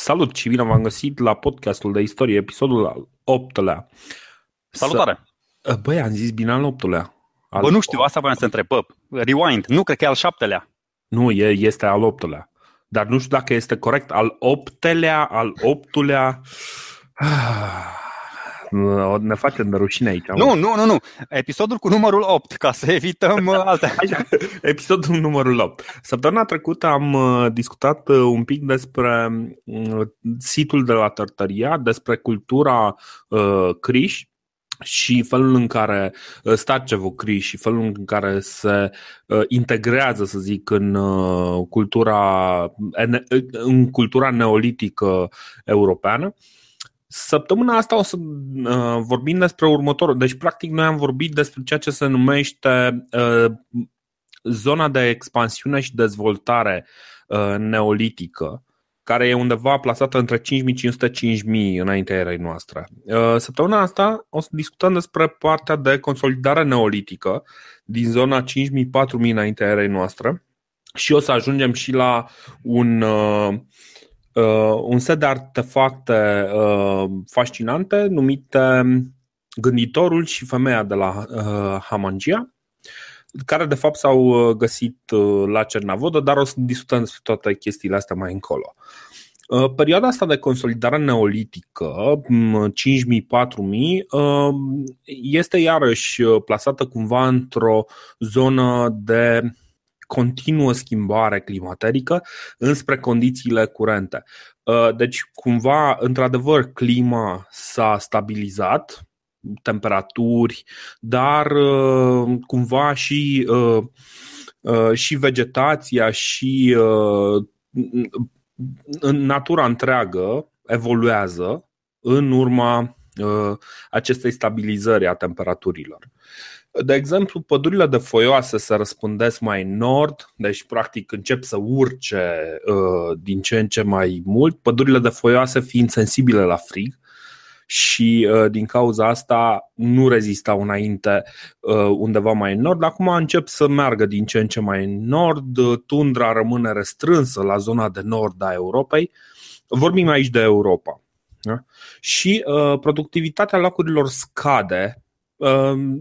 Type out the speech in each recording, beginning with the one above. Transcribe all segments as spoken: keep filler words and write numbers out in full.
Salut și bine v-am găsit la podcastul de istorie, episodul al optulea. Salutare! Să... Băi, am zis bine al optulea. Al... Bă, nu știu, asta voiam să întreb. Bă, rewind, nu, cred că e al șaptelea. Nu, e, este al optulea. Dar nu știu dacă este corect. Al optelea, al optulea... Ne facem de rușine aici. Nu, nu, nu, nu. Episodul cu numărul opt, ca să evităm alte. Episodul numărul opt. Săptămâna trecută am discutat un pic despre situl de la Tărtăria, despre cultura uh, Criș și felul în care Starčevo Criș și felul în care se integrează, să zic, în cultura în cultura neolitică europeană. Săptămâna asta o să uh, vorbim despre următorul. Deci, practic, noi am vorbit despre ceea ce se numește uh, zona de expansiune și dezvoltare uh, neolitică, care e undeva plasată între cinci mii cinci sute - cinci mii înaintea erei noastre. Uh, săptămâna asta o să discutăm despre partea de consolidare neolitică din zona cinci mii - patru mii înaintea erei noastre și o să ajungem și la un... Uh, Uh, un set de artefacte uh, fascinante numite Gânditorul și Femeia de la uh, Hamangia, care de fapt s-au găsit uh, la Cernavodă, dar o să discutăm despre toate chestiile astea mai încolo. Uh, perioada asta de consolidare neolitică, cinci mii - patru mii, uh, este iarăși plasată cumva într-o zonă de... continuă schimbare climaterică înspre condițiile curente. Deci, cumva, într-adevăr, clima s-a stabilizat, temperaturi, dar cumva și, și vegetația și natura întreagă evoluează în urma acestei stabilizări a temperaturilor. De exemplu, pădurile de foioase se răspândesc mai în nord, deci practic încep să urce uh, din ce în ce mai mult, pădurile de foioase fiind sensibile la frig și uh, din cauza asta nu rezistau înainte uh, undeva mai în nord, acum încep să meargă din ce în ce mai în nord, tundra rămâne restrânsă la zona de nord a Europei, vorbim aici de Europa, da? Și uh, productivitatea lacurilor scade.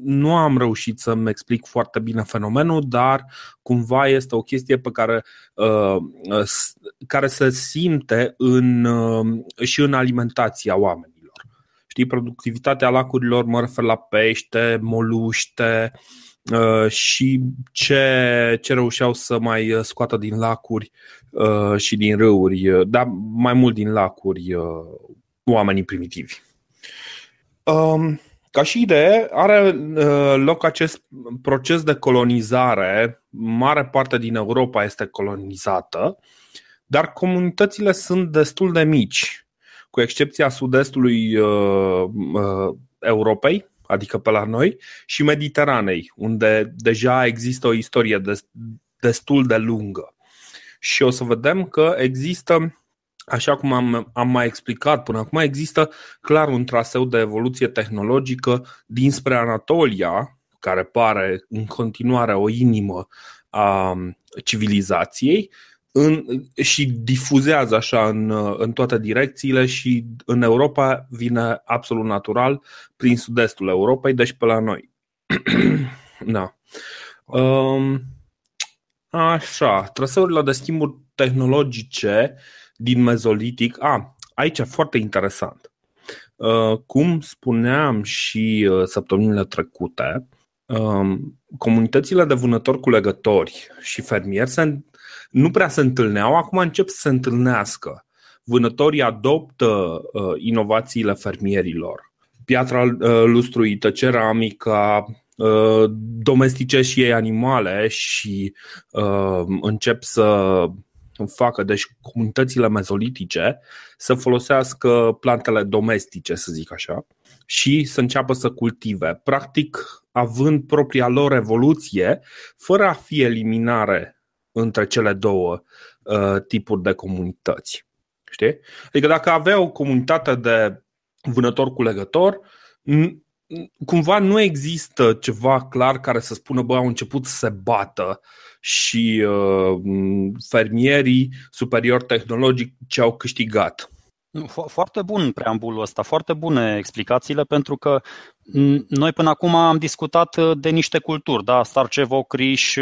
Nu am reușit să-mi explic foarte bine fenomenul, dar cumva este o chestie pe care, care se simte în, și în alimentația oamenilor. Știi, productivitatea lacurilor, mă refer la pește, moluște și ce, ce reușeau să mai scoată din lacuri și din râuri, dar mai mult din lacuri oamenii primitivi. Um. Ca și idee, are loc acest proces de colonizare, mare parte din Europa este colonizată, dar comunitățile sunt destul de mici, cu excepția sud-estului uh, uh, Europei, adică pe la noi, și Mediteranei, unde deja există o istorie destul de lungă. Și o să vedem că există... Așa cum am, am mai explicat până acum, există clar un traseu de evoluție tehnologică dinspre Anatolia, care pare în continuare o inimă a civilizației în, și difuzează așa în, în toate direcțiile și în Europa vine absolut natural prin sud-estul Europei, deci pe la noi. Da. Așa, traseurile de schimburi tehnologice din mezolitic. A, aici e foarte interesant. Cum spuneam și săptămânile trecute, comunitățile de vânători culegători și fermieri se, nu prea se întâlneau, acum încep să se întâlnească. Vânătorii adoptă inovațiile fermierilor. Piatra lustruită, ceramica, domesticesc și ei animale și încep să facă, deci comunitățile mezolitice să folosească plantele domestice, să zic așa, și să înceapă să cultive, practic având propria lor evoluție, fără a fi eliminare între cele două uh, tipuri de comunități. Știi? Adică dacă avea o comunitate de vânător-culegător, cumva nu există ceva clar care să spună, bă, au început să se bată și uh, fermierii superiori tehnologic ce au câștigat. Foarte bun preambulul ăsta, foarte bune explicațiile, pentru că noi până acum am discutat de niște culturi, da? Starčevo, Criș,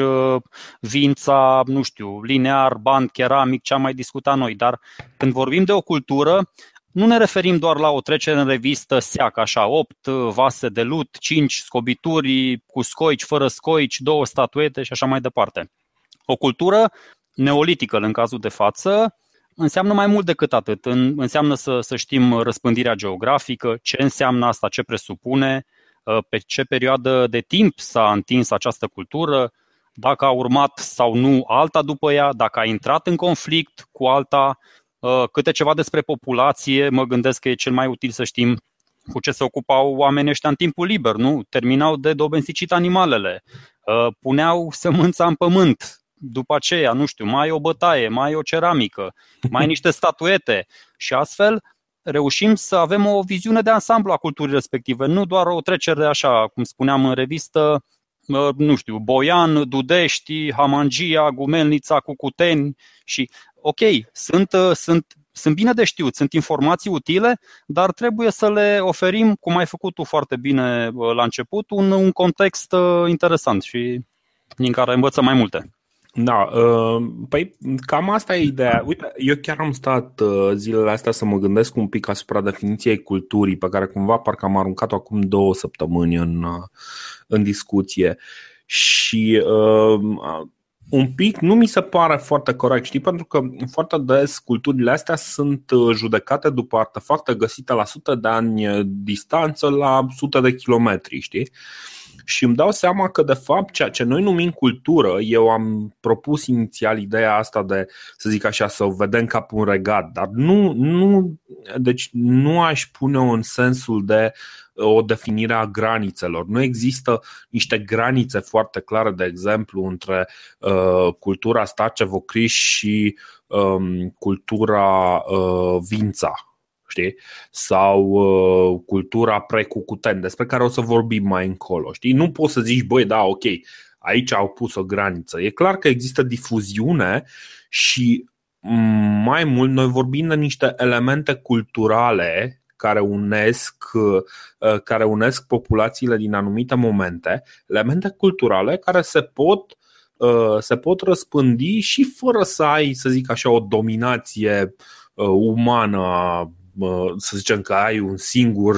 Vința, nu știu, Linear, Band Ceramic, ce am mai discutat noi, dar când vorbim de o cultură, nu ne referim doar la o trecere în revistă seacă, așa, opt vase de lut, cinci scobituri cu scoici, fără scoici, două statuete și așa mai departe. O cultură neolitică, în cazul de față, înseamnă mai mult decât atât. Înseamnă să, să știm răspândirea geografică, ce înseamnă asta, ce presupune, pe ce perioadă de timp s-a întins această cultură, dacă a urmat sau nu alta după ea, dacă a intrat în conflict cu alta, câte ceva despre populație, mă gândesc că e cel mai util să știm cu ce se ocupau oamenii ăștia în timpul liber, nu? Terminau de domesticit animalele, puneau sămânța în pământ. După aceea, nu știu, mai o bătaie, mai o ceramică, mai niște statuete și astfel reușim să avem o viziune de ansamblu a culturii respective, nu doar o trecere așa, cum spuneam în revistă, nu știu, Boian, Dudești, Hamangia, Gumelnița, Cucuteni și ok, sunt, sunt, sunt bine de știut, sunt informații utile, dar trebuie să le oferim, cum ai făcut tu foarte bine la început, un, un context interesant și din care învățăm mai multe. Da, păi cam asta e ideea. Uite, eu chiar am stat zilele astea să mă gândesc un pic asupra definiției culturii, pe care cumva parcă am aruncat-o acum două săptămâni în, în discuție. Și uh, un pic nu mi se pare foarte corect, știi? Pentru că foarte des culturile astea sunt judecate după artefacte găsite la sute de ani distanță, la sute de kilometri, știi? Și îmi dau seama că de fapt ceea ce noi numim cultură, eu am propus inițial ideea asta de, să zic așa, să o vedem ca un regat, dar nu, nu, deci nu aș pune-o în sensul de o definire a granițelor. Nu există niște granițe foarte clare, de exemplu, între uh, cultura Starčevo-Criș și um, cultura uh, Vința. Știi? Sau uh, cultura pre-Cucuteni, despre care o să vorbim mai încolo, știi? Nu poți să zici, băi, da, ok, aici au pus o graniță. E clar că există difuziune și mai mult noi vorbim de niște elemente culturale care unesc, uh, care unesc populațiile din anumite momente, elemente culturale care se pot uh, se pot răspândi și fără să ai, să zic așa, o dominație uh, umană. Să zicem că ai un singur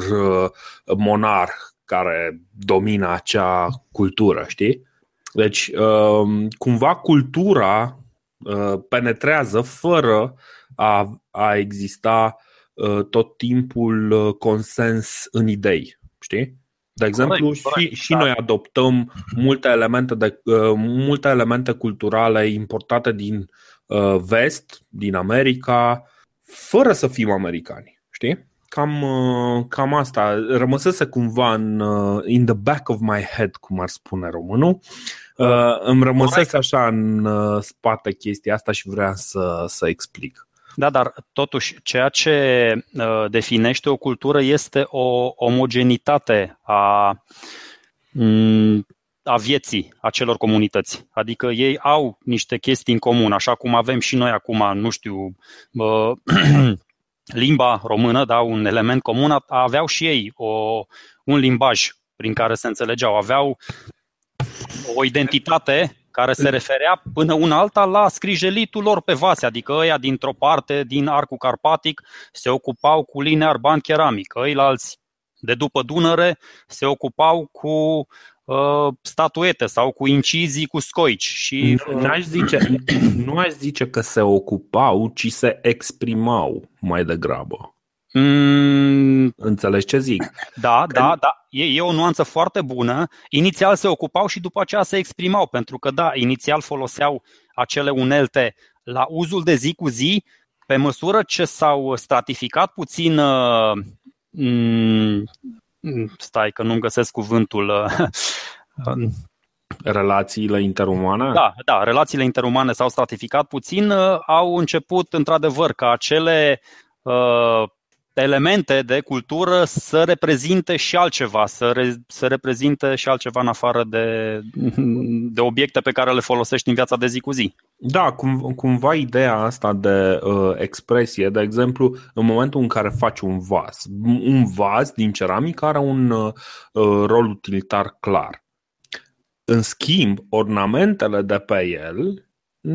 monarh care domină acea cultură, știi? Deci, cumva cultura penetrează fără a, a exista tot timpul consens în idei, știi? De exemplu, corect, corect, și, și da. Noi adoptăm multe elemente, de, multe elemente culturale importate din vest, din America, fără să fim americani, știi? Cam, cam asta. Rămăsese cumva în in the back of my head, cum ar spune românul. Uh, îmi rămăsese așa în spate chestia asta și vreau să, să explic. Da, dar totuși ceea ce uh, definește o cultură este o omogenitate a, m- a vieții acelor comunități. Adică ei au niște chestii în comun, așa cum avem și noi acum, nu știu, uh, limba română, da, un element comun, aveau și ei o, un limbaj prin care se înțelegeau, aveau o identitate care se referea până una alta la scrijelitul lor pe vase, adică ăia dintr-o parte din Arcul Carpatic se ocupau cu Linear Band Ceramic, ăilalți de după Dunăre se ocupau cu statuete sau cu incizii, cu scoici și... Nu aș zice, nu aș zice că se ocupau, ci se exprimau mai degrabă. Mm. Înțelegi ce zic? Da, că... da, da. E, e o nuanță foarte bună. Inițial se ocupau și după aceea se exprimau, pentru că da, inițial foloseau acele unelte la uzul de zi cu zi, pe măsură ce s-au stratificat puțin... Uh, m- Stai că nu-mi găsesc cuvântul. Relațiile interumane? Da, da, relațiile interumane s-au stratificat puțin. Au început într-adevăr ca acele uh, elemente de cultură să reprezinte și altceva, să, re, să reprezinte și altceva în afară de, de obiecte pe care le folosești în viața de zi cu zi. Da, cum, cumva ideea asta de uh, expresie, de exemplu, în momentul în care faci un vas, un vas din ceramică are un uh, rol utilitar clar. În schimb, ornamentele de pe el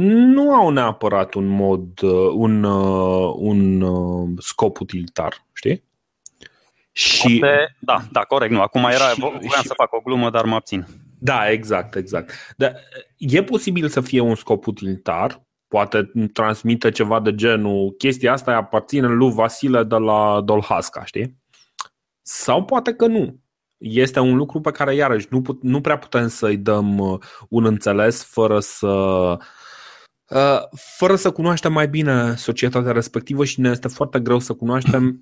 nu au neapărat un mod, un, un scop utilitar, știi? Și poate, da, da, corect, nu. Acum era, și, voiam și, să fac o glumă, dar mă abțin. Da, exact, exact. Dar e posibil să fie un scop utilitar, poate transmite ceva de genul, chestia asta aparține lui Vasile de la Dolhasca, știi? Sau poate că nu. Este un lucru pe care, iarăși, nu, put, nu prea putem să-i dăm un înțeles fără să... fără să cunoaștem mai bine societatea respectivă și ne este foarte greu să cunoaștem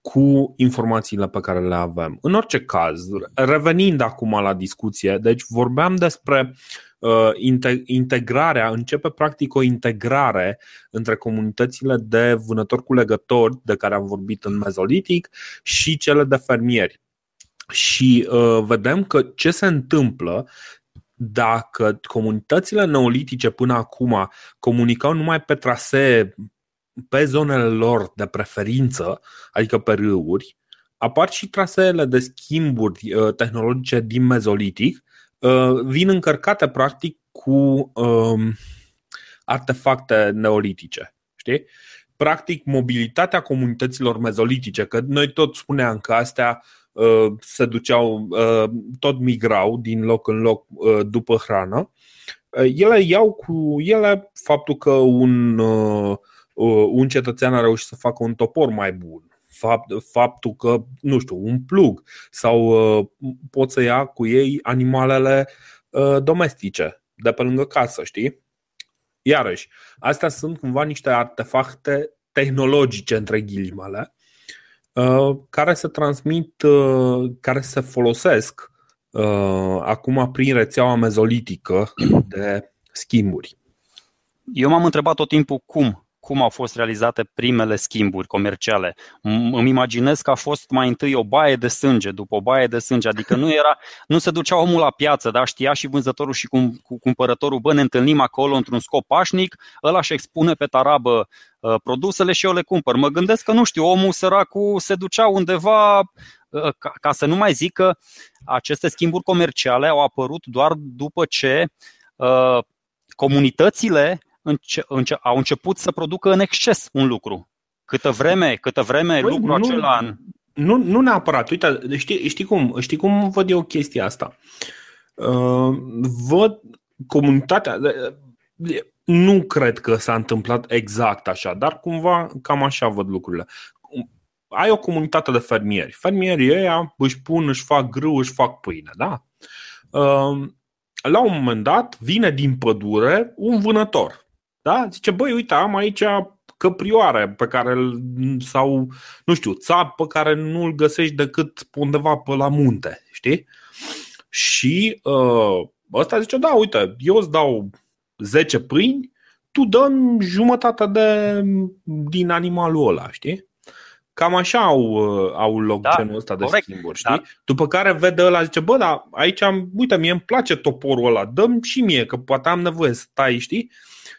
cu informațiile pe care le avem. În orice caz, revenind acum la discuție, deci vorbeam despre integrarea, începe practic o integrare între comunitățile de vânători cu legători, de care am vorbit în mezolitic, și cele de fermieri. Și uh, vedem că ce se întâmplă dacă comunitățile neolitice până acum comunicau numai pe trasee, pe zonele lor de preferință, adică pe râuri, apar și traseele de schimburi uh, tehnologice din mezolitic, uh, vin încărcate practic cu uh, artefacte neolitice, știi? Practic mobilitatea comunităților mezolitice, că noi tot spuneam că astea se duceau, tot migrau din loc în loc după hrană. Ele iau cu ele faptul că un, un cetățean a reușit să facă un topor mai bun, faptul că, nu știu, un plug, sau pot să ia cu ei animalele domestice de pe lângă casă, știi? Iarăși, astea sunt cumva niște artefacte tehnologice, între ghilimele, care se transmit, care se folosesc acum prin rețeaua mezolitică de schimburi. Eu m-am întrebat tot timpul cum, cum au fost realizate primele schimburi comerciale. Îmi imaginez că a fost mai întâi o baie de sânge, după o baie de sânge, adică nu era, nu se ducea omul la piață, dar știa și vânzătorul și cu, cu cumpărătorul, bă, ne întâlnim acolo într-un scop pașnic, ăla își expune pe tarabă produsele și eu le cumpăr. Mă gândesc că, nu știu, omul săracul se ducea undeva, ca, ca să nu mai zic că aceste schimburi comerciale au apărut doar după ce uh, comunitățile înce- înce- au început să producă în exces un lucru. Câtă vreme, câtă vreme Băi, lucrul nu, acela... An... Nu, nu neapărat. Uite, știi, știi, cum, știi cum văd eu chestia asta? Uh, văd comunitatea... Nu cred că s-a întâmplat exact așa, dar cumva cam așa văd lucrurile. Ai o comunitate de fermieri. Fermierii ăia își pun, își fac grâu, își fac pâine, da? La un moment dat vine din pădure un vânător, da? Zice, băi, uite, am aici căprioare pe care, sau nu știu, țap pe care nu-l găsești decât undeva pe la munte, știi? Și ăsta zice, da, uite, eu îți dau zece pâini, tu dăm jumătate de, din animalul ăla, știi? Cam așa au, au loc, da, genul ăsta de corect, schimburi, știi? Da. După care vede ăla, zice, bă, dar aici, am, uite, mie îmi place toporul ăla, dăm și mie, că poate am nevoie să tai, știi?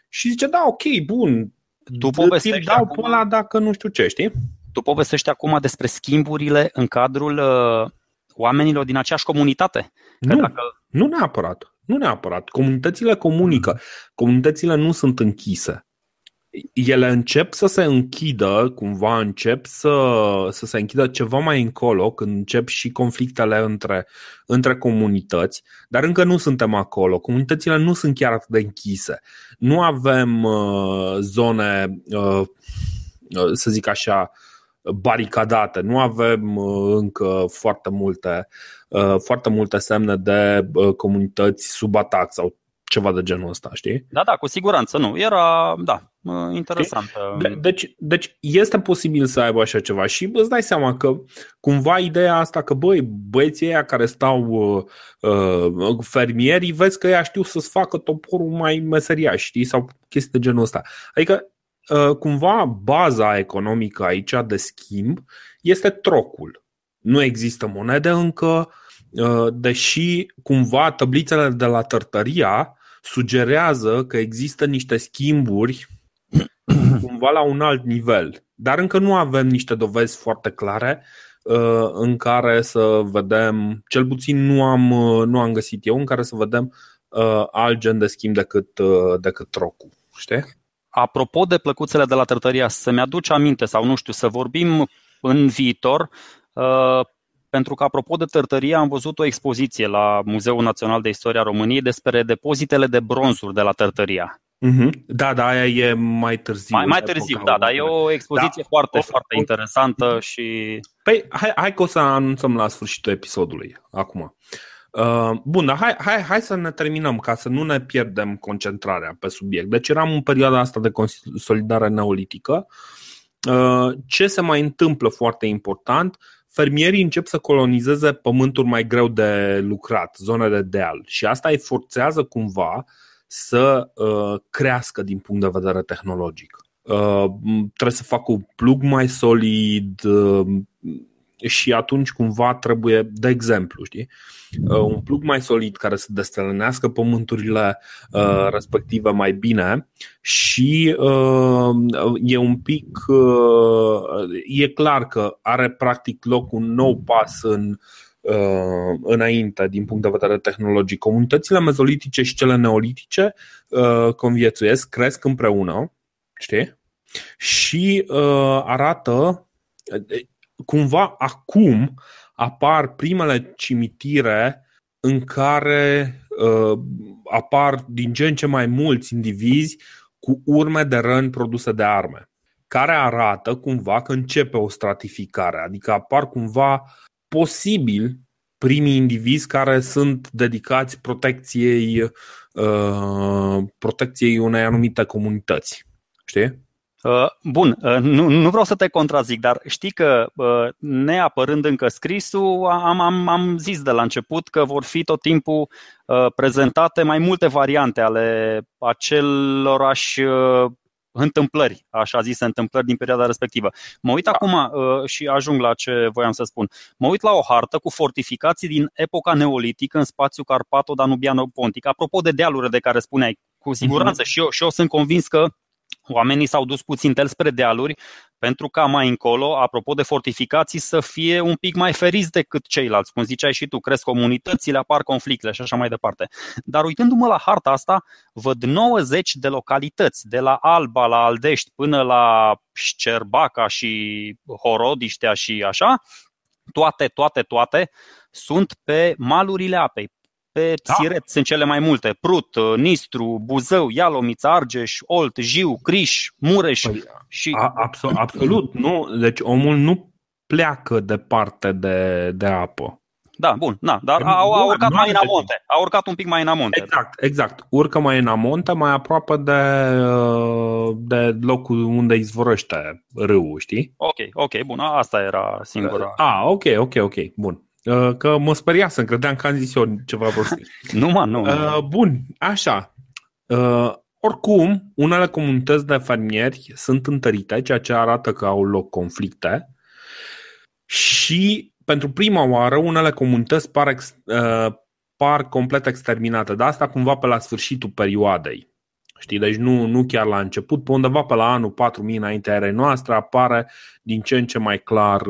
Și zice, da, ok, bun, tu îl dau pe ăla dacă nu știu ce, știi? Tu povestești acum despre schimburile în cadrul uh, oamenilor din aceeași comunitate. Nu, dacă... nu neapărat. Nu neapărat. Comunitățile comunică. Comunitățile nu sunt închise. Ele încep să se închidă, cumva încep să, să se închidă ceva mai încolo, când încep și conflictele între, între comunități, dar încă nu suntem acolo. Comunitățile nu sunt chiar atât de închise. Nu avem uh, zone, uh, să zic așa, baricadate. Nu avem încă foarte multe, foarte multe semne de comunități sub atac sau ceva de genul ăsta, știi? Da, da, cu siguranță nu. Era, da, interesant. De, deci, deci este posibil să aibă așa ceva și îți dai seama că cumva ideea asta că băi, băieții ăia care stau uh, fermierii, vezi că ea știu să-ți facă toporul mai meseriaș, știi? Sau chestii de genul ăsta. Adică cumva baza economică aici de schimb este trocul. Nu există monede încă, deși cumva tăblițele de la Tărtăria sugerează că există niște schimburi cumva la un alt nivel. Dar încă nu avem niște dovezi foarte clare în care să vedem, cel puțin nu am, nu am găsit eu, în care să vedem alt gen de schimb decât, decât trocul. Știi? Apropo de plăcuțele de la Tărtăria, să-mi aduci aminte sau nu știu, să vorbim în viitor, pentru că apropo de Tărtăria am văzut o expoziție la Muzeul Național de Istorie a României despre depozitele de bronzuri de la Tărtăria. Da, da, aia e mai târziu. Mai, mai târziu, da, dar e o expoziție da, foarte, o, foarte o, interesantă și... Păi, hai, hai că o să anunțăm la sfârșitul episodului, acum. Uh, bun, dar hai, hai, hai să ne terminăm, ca să nu ne pierdem concentrarea pe subiect. Deci eram în perioada asta de consolidare neolitică. Uh, ce se mai întâmplă foarte important? Fermierii încep să colonizeze pământuri mai greu de lucrat, zone de deal. Și asta îi forțează cumva să uh, crească din punct de vedere tehnologic. Uh, trebuie să facă un plug mai solid uh, și atunci cumva trebuie, de exemplu, știi, uh, un plug mai solid care să destelenească pământurile uh, respective mai bine și uh, e un pic, uh, e clar că are practic loc un nou pas în înainte din punct de vedere tehnologic. Comunitățile mezolitice și cele neolitice conviețuiesc, cresc împreună, știi? Și arată cumva acum apar primele cimitire în care apar din ce în ce mai mulți indivizi cu urme de răni produse de arme, care arată cumva că începe o stratificare, adică apar cumva posibil primii indivizi care sunt dedicați protecției, uh, protecției unei anumite comunități. Știi? Uh, bun, uh, nu, nu vreau să te contrazic, dar știi că uh, neapărând încă scrisul, am, am, am zis de la început că vor fi tot timpul uh, prezentate mai multe variante ale acelorași uh, întâmplări, așa zise, întâmplări din perioada respectivă. Mă uit da. acum și ajung la ce voiam să spun. Mă uit la o hartă cu fortificații din epoca neolitică în spațiul carpato-danubiano-pontic. Apropo de dealurile de care spuneai, cu siguranță mm-hmm. și eu, și eu sunt convins că oamenii s-au dus puțin tel spre dealuri pentru ca mai încolo, apropo de fortificații, să fie un pic mai feriți decât ceilalți. Cum ziceai și tu, cresc comunitățile, apar conflictele și așa mai departe. Dar uitându-mă la harta asta, văd nouăzeci de localități, de la Alba, la Aldești, până la Șcerbaca și Horodiștea și așa. Toate, toate, toate sunt pe malurile apei. Pe Țiret da. sunt cele mai multe. Prut, Nistru, Buzău, Ialomița, Argeș, Olt, Jiu, Criș, Mureș. Păi, și... a, absolut, absolut, nu? Deci omul nu pleacă departe de, de apă. Da, bun, na, dar a, a, a urcat mai în amonte. A urcat un pic mai în amonte. Exact, exact. Urcă mai în amonte, mai aproape de, de locul unde izvorăște râul, știi? Ok, ok, bun, asta era singura. Ah, ok, ok, ok, bun. Că mă speriasem, credeam că am zis eu ceva prostit. Nu, mă, nu. Bun, așa. Oricum, unele comunități de fermieri sunt întărite, ceea ce arată că au loc conflicte. Și pentru prima oară unele comunități par, ex, par complet exterminate. Dar asta cumva pe la sfârșitul perioadei. Știi, deci nu, nu chiar la început, pe undeva pe la anul patru mii înaintea erei noastre apare din ce în ce mai clar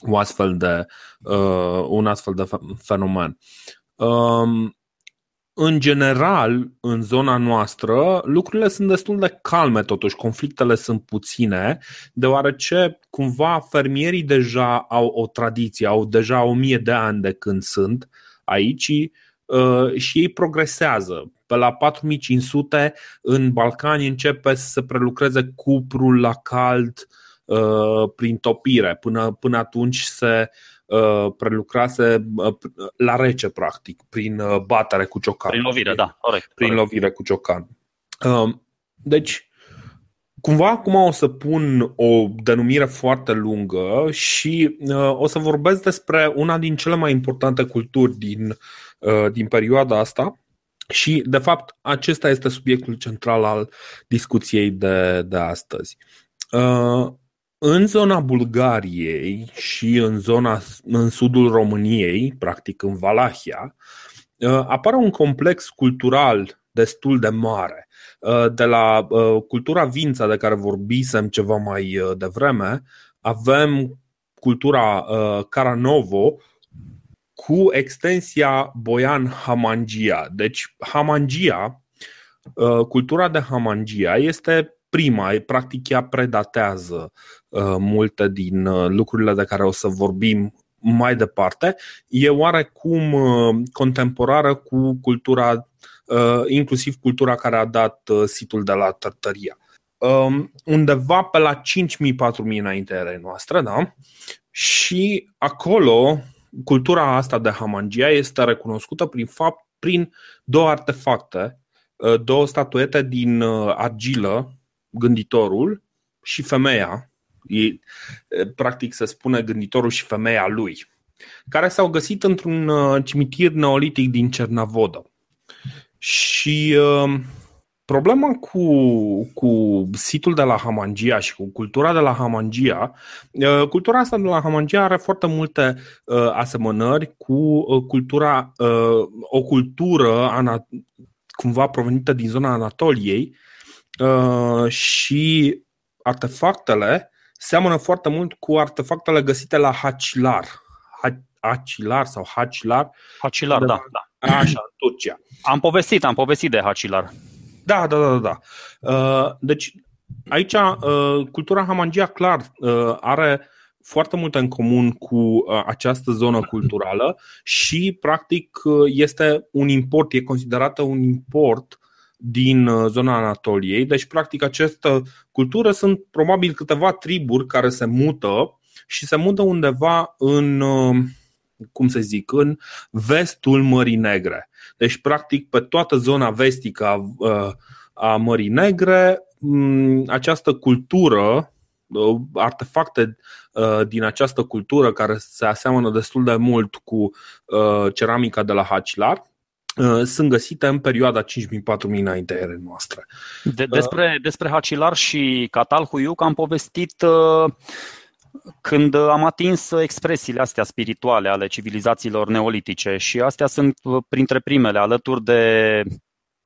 O astfel de, uh, un astfel de fenomen. Um, în general, în zona noastră, lucrurile sunt destul de calme totuși, conflictele sunt puține, deoarece cumva fermierii deja au o tradiție, au deja o mie de ani de când sunt aici uh, și ei progresează. Pe la patru mii cinci sute în Balcani începe să se prelucreze cuprul la cald prin topire. Până, până atunci se uh, prelucrase uh, la rece practic, prin uh, batere cu ciocan. Prin lovire, da, corect. Prin corect. lovire cu ciocan. Uh, deci, cumva acum o să pun o denumire foarte lungă și uh, o să vorbesc despre una din cele mai importante culturi din, uh, din perioada asta, Și, de fapt, acesta este subiectul central al discuției de, de astăzi. În zona Bulgariei și în zona în sudul României, practic în Valahia, apare un complex cultural destul de mare. De la cultura Vința, de care vorbisem ceva mai devreme, avem cultura Caranovo, cu extensia Boian-Hamangia. Deci Hamangia, cultura de Hamangia este prima, practic ea predatează multe din lucrurile de care o să vorbim mai departe. E oarecum contemporară cu cultura, inclusiv cultura care a dat situl de la Tărtăria. Undeva pe la cinci mii - patru mii înainte erei noastre, da? Și acolo cultura asta de Hamangia este recunoscută prin fapt prin două artefacte, două statuete din argilă, gânditorul și femeia, practic se spune gânditorul și femeia lui, care s-au găsit într-un cimitir neolitic din Cernavodă. Și problema cu, cu situl de la Hamangia și cu cultura de la Hamangia, cultura asta de la Hamangia are foarte multe uh, asemănări cu cultura, uh, o cultură ana- cumva provenită din zona Anatoliei uh, și artefactele seamănă foarte mult cu artefactele găsite la Hacılar, Hacılar sau Hacılar. Hacılar, da, da. Așa, în Turcia. Am povestit, am povestit de Hacılar. Da, da, da, da. Deci aici cultura Hamangia clar are foarte multe în comun cu această zonă culturală și practic este un import, e considerată un import din zona Anatoliei. Deci practic această cultură sunt probabil câteva triburi care se mută și se mută undeva în, cum să zic, în vestul Mării Negre. Deci, practic, pe toată zona vestică a, a Mării Negre, această cultură, artefacte din această cultură care se aseamănă destul de mult cu ceramica de la Hacılar, sunt găsite în perioada cinci mii - patru mii înainte ere noastre. De, despre, despre Hacılar și Çatalhöyük am povestit Uh... când am atins expresiile astea spirituale ale civilizațiilor neolitice, și astea sunt printre primele, alături de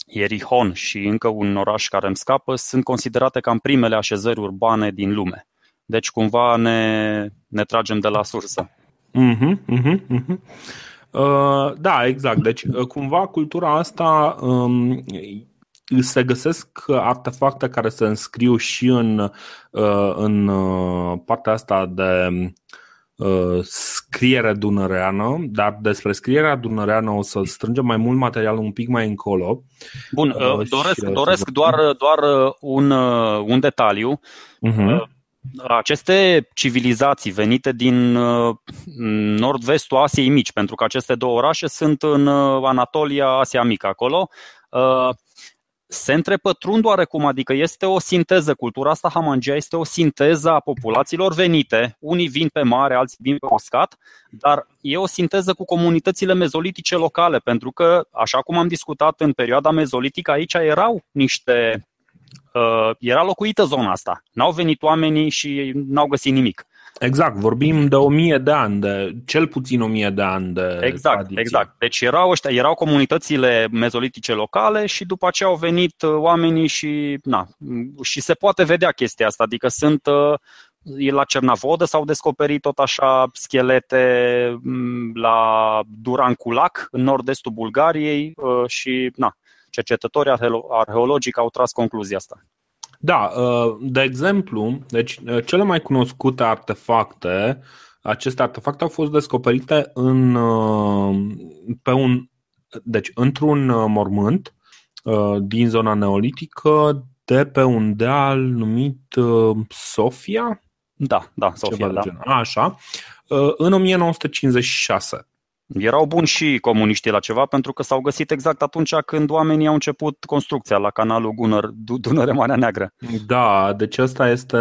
Erihon și încă un oraș care îmi scapă, sunt considerate ca primele așezări urbane din lume. Deci cumva ne, ne tragem de la sursă. Uh-huh, uh-huh, uh-huh. Uh, da, exact. Deci cumva cultura asta Um, se găsesc artefacte care se înscriu și în, în partea asta de scriere dunăreană, dar despre scrierea dunăreană o să strângem mai mult material un pic mai încolo. Bun, doresc, doresc doar, doar un, un detaliu. Uh-huh. Aceste civilizații venite din nord-vestul Asiei Mici, pentru că aceste două orașe sunt în Anatolia, Asia Mică acolo, se întrepătrund oarecum, adică este o sinteză, cultura asta Hamangia este o sinteză a populațiilor venite, unii vin pe mare, alții vin pe uscat, dar e o sinteză cu comunitățile mezolitice locale, pentru că, așa cum am discutat în perioada mezolitică, aici erau niște, uh, era locuită zona asta, n-au venit oamenii și n-au găsit nimic. Exact, vorbim de o mie de ani, de cel puțin o mie de ani de Exact, tradiție. exact. Deci erau ăștia, erau comunitățile mezolitice locale și după aceea au venit oamenii și na, și se poate vedea chestia asta, adică sunt la Cernavodă s-au descoperit tot așa schelete, la Durankulac, în nord-estul Bulgariei, și na, cercetătorii arheologici au tras concluzia asta. Da, de exemplu, deci cele mai cunoscute artefacte, aceste artefacte au fost descoperite în, pe un, deci, într-un mormânt din zona neolitică de pe un deal numit Sofia? Da, da, Sofia, da. Așa, în o mie nouă sute cincizeci și șase. Erau buni și comuniștii la ceva, pentru că s-au găsit exact atunci când oamenii au început construcția la canalul Dunăr, Dunăre-Marea Neagră. Da, deci ăsta este,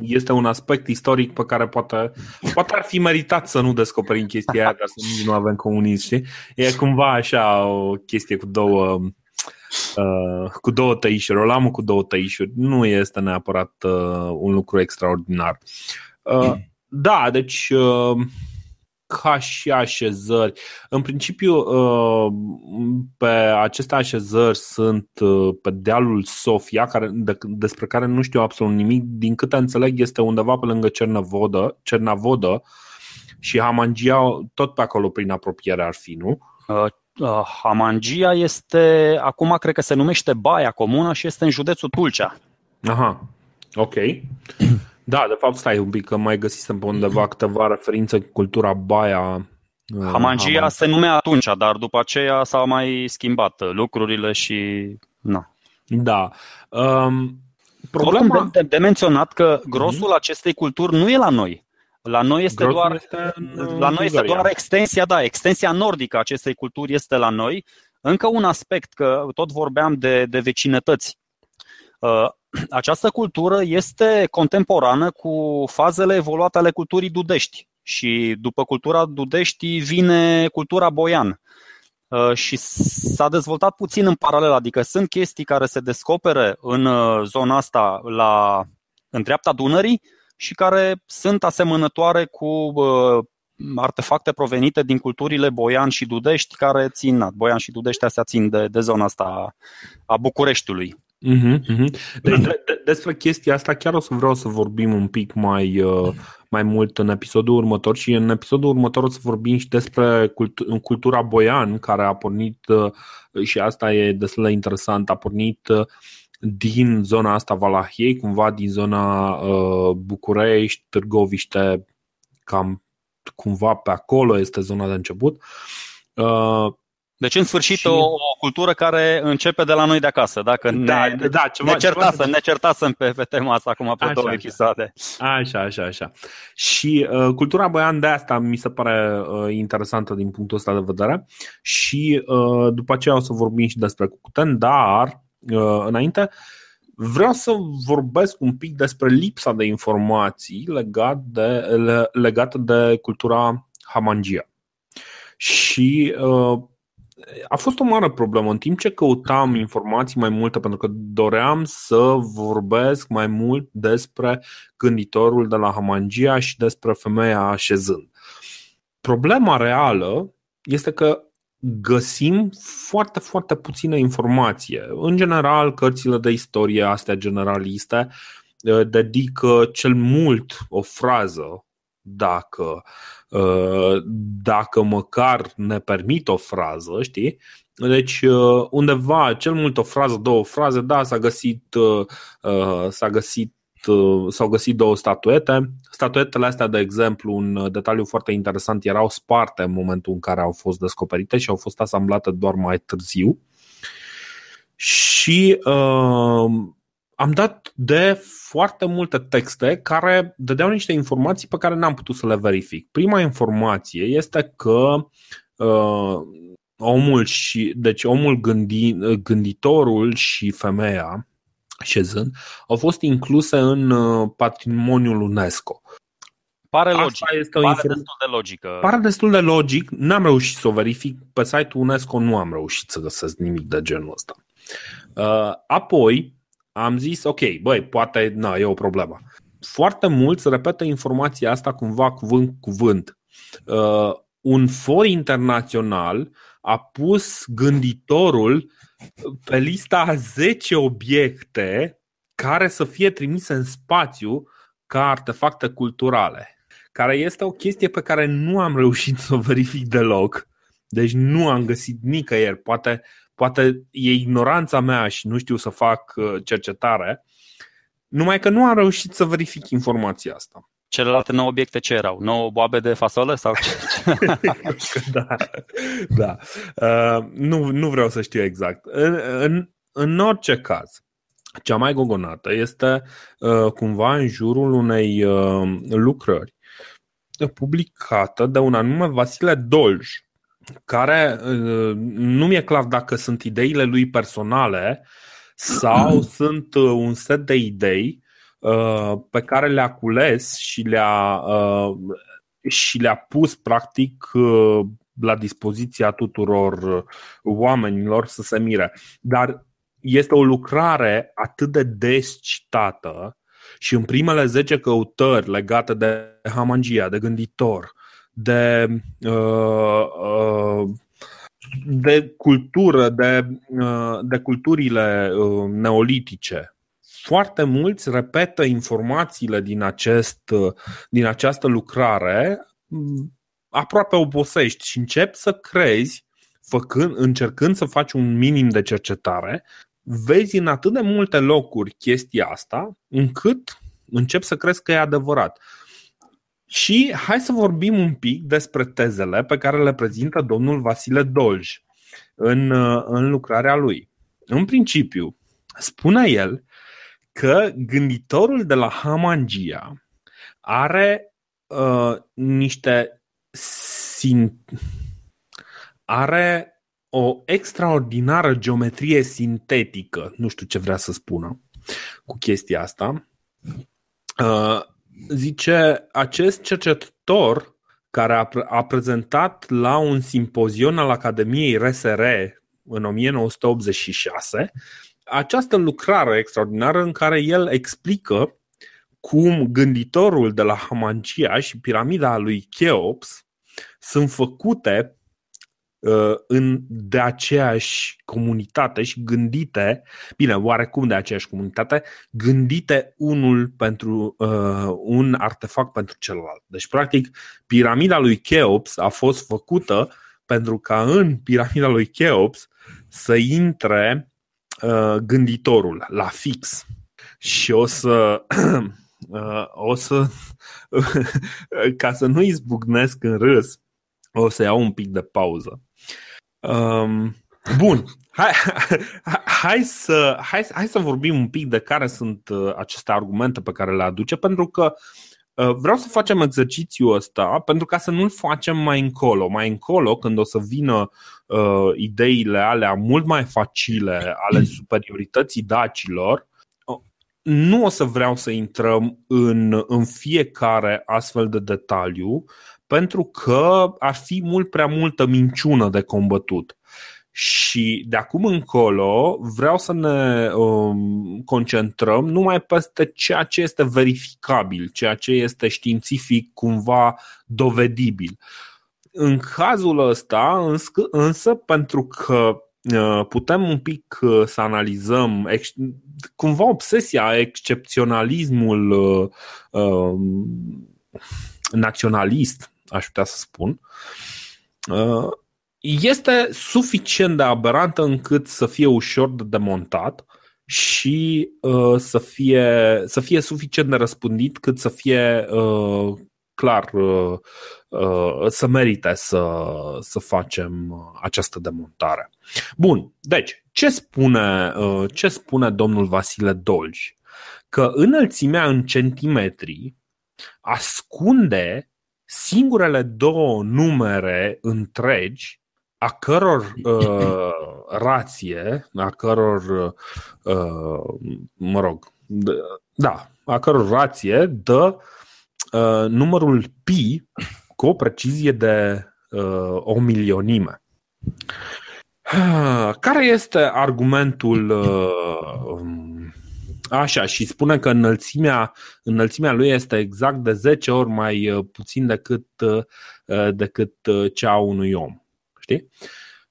este un aspect istoric pe care poate, poate ar fi meritat să nu descoperim chestia aia, dar să nu avem comunism, știi? E cumva așa o chestie cu două... Uh, cu două tăișuri, o lamă cu două tăișuri. Nu este neapărat uh, un lucru extraordinar. uh, Da, deci uh, ca și așezări, în principiu uh, pe aceste așezări sunt uh, pe dealul Sofia, care, de, despre care nu știu absolut nimic. Din câte înțeleg este undeva pe lângă Cernavodă, Cernavodă și Hamangia, tot pe acolo prin apropiere ar fi, nu? Uh. Hamangia este, acum cred că se numește Baia Comună și este în județul Tulcea. Aha, ok. Da, de fapt stai un pic că mai găsisem pe undeva câteva referințe cu cultura Baia. Hamangia Haman. se numea atunci, dar după aceea s-au mai schimbat lucrurile și... Na. Da. Um, problema... de, de menționat că grosul mm-hmm. acestei culturi nu e la noi. La noi este Grotul doar este la noi este doar extensia, da, extensia nordică a acestei culturi este la noi. Încă un aspect, că tot vorbeam de, de vecinătăți. Această cultură este contemporană cu fazele evoluate ale culturii Dudești și după cultura Dudești vine cultura Boian. Și s-a dezvoltat puțin în paralel, adică sunt chestii care se descoperă în zona asta la în dreapta Dunării și care sunt asemănătoare cu uh, artefacte provenite din culturile Boian și Dudești, care țin, Boian și Dudești astea țin de, de zona asta a Bucureștiului. Uh-huh, uh-huh. Deci, de, de, despre chestia asta chiar o să vreau să vorbim un pic mai, uh, mai mult în episodul următor și în episodul următor o să vorbim și despre cult- cultura Boian, care a pornit, uh, și asta e destul de interesant, a pornit... Uh, din zona asta Valahiei, cumva din zona uh, București, Târgoviște, cam cumva pe acolo este zona de început. Uh, deci în sfârșit și... o, o cultură care începe de la noi de acasă, dacă da, ne, da, ceva, ne, certasem, ceva... ne certasem pe, pe tema asta acum pe așa, două episoade. Așa, așa, așa. Și uh, cultura Boian de asta mi se pare uh, interesantă din punctul ăsta de vedere și uh, după aceea o să vorbim și despre Cucuteni, dar înainte, vreau să vorbesc un pic despre lipsa de informații legat de, legată de cultura Hamangia. Și uh, a fost o mare problemă. În timp ce căutam informații mai multe, pentru că doream să vorbesc mai mult despre gânditorul de la Hamangia și despre femeia așezând. Problema reală este că găsim foarte, foarte puțină informație. În general, cărțile de istorie astea generaliste dedică cel mult o frază, dacă, dacă măcar ne permit o frază, știi? Deci undeva, cel mult o frază, două fraze, da, s-a găsit, s-a găsit s-au găsit două statuete. Statuetele astea, de exemplu, un detaliu foarte interesant, erau sparte în momentul în care au fost descoperite și au fost asamblate doar mai târziu. Și uh, am dat de foarte multe texte care dădeau niște informații pe care n-am putut să le verific. Prima informație este că uh, omul și deci omul gândi, gânditorul și femeia așezând, au fost incluse în patrimoniul UNESCO. Pare logic, este pare inform... destul de logică. Pare destul de logic, n-am reușit să o verific, pe site-ul UNESCO nu am reușit să găsesc nimic de genul ăsta. Apoi am zis, ok, băi, poate na, e o problemă. Foarte mult se repetă informația asta cumva cuvânt cu cuvânt. Un for internațional a pus gânditorul pe lista a zece obiecte care să fie trimise în spațiu ca artefacte culturale, care este o chestie pe care nu am reușit să o verific deloc. Deci nu am găsit nicăieri. Poate, poate e ignoranța mea și nu știu să fac cercetare, numai că nu am reușit să verific informația asta. Celelalte nouă obiecte ce erau? nouă boabe de fasole? Sau? da, da. Uh, nu, nu vreau să știu exact. În, în, în orice caz, cea mai gogonată este uh, cumva în jurul unei uh, lucrări publicată de un anume Vasile Dolj, care nu mi-e clar dacă sunt ideile lui personale sau sunt un set de idei pe care le-a cules și le-a, și le-a pus practic la dispoziția tuturor oamenilor să se mire. Dar este o lucrare atât de des citată și în primele zece căutări legate de Hamangia, de gânditor, de, de cultură, de, de culturile neolitice. Foarte mulți repetă informațiile din, acest, din această lucrare, aproape obosești și începi să crezi, făcând, încercând să faci un minim de cercetare, vezi în atât de multe locuri chestia asta, încât începi să crezi că e adevărat. Și hai să vorbim un pic despre tezele pe care le prezintă domnul Vasile Dolj în, în lucrarea lui. În principiu, spune el că gânditorul de la Hamangia are uh, niște sin- are o extraordinară geometrie sintetică, nu știu ce vrea să spună cu chestia asta. Uh, Zice, acest cercetător care a, pre- a prezentat la un simpozion al Academiei R S R în nouăsprezece optzeci și șase această lucrare extraordinară în care el explică cum gânditorul de la Hamangia și piramida lui Cheops sunt făcute uh, în, de aceeași comunitate și gândite, bine, oarecum de aceeași comunitate, gândite unul pentru uh, un artefact pentru celălalt. Deci, practic, piramida lui Cheops a fost făcută pentru ca în piramida lui Cheops să intre uh, gânditorul la fix. Și o să... Uh, o să... ca să nu izbucnesc în râs, o să iau un pic de pauză. Um, bun, hai, hai, să, hai, hai să vorbim un pic de care sunt aceste argumente pe care le aduce, pentru că vreau să facem exercițiul ăsta pentru ca să nu-l facem mai încolo. Mai încolo, când o să vină uh, ideile alea mult mai facile ale superiorității dacilor, nu o să vreau să intrăm în, în fiecare astfel de detaliu, pentru că ar fi mult prea multă minciună de combătut. Și de acum încolo vreau să ne um, concentrăm numai peste ceea ce este verificabil, ceea ce este științific cumva dovedibil. În cazul ăsta însă, pentru că putem un pic să analizăm ex- cumva obsesia, excepționalismul uh, naționalist, aș putea să spun, uh, este suficient de aberantă încât să fie ușor de demontat și uh, să, fie, să fie suficient de răspândit cât să fie uh, clar uh, uh, să merite să, să facem această demontare. Bun, deci ce spune, uh, ce spune domnul Vasile Dolj? Că înălțimea în centimetri ascunde singurele două numere întregi a căror uh, rație, a căror uh, mă rog, da, a căror rație dă Uh, numărul pi cu o precizie de uh, o milionime. Uh, care este argumentul uh, um, așa, și spune că înălțimea, înălțimea lui este exact de zece ori mai uh, puțin decât, uh, decât uh, cea a unui om. Știi?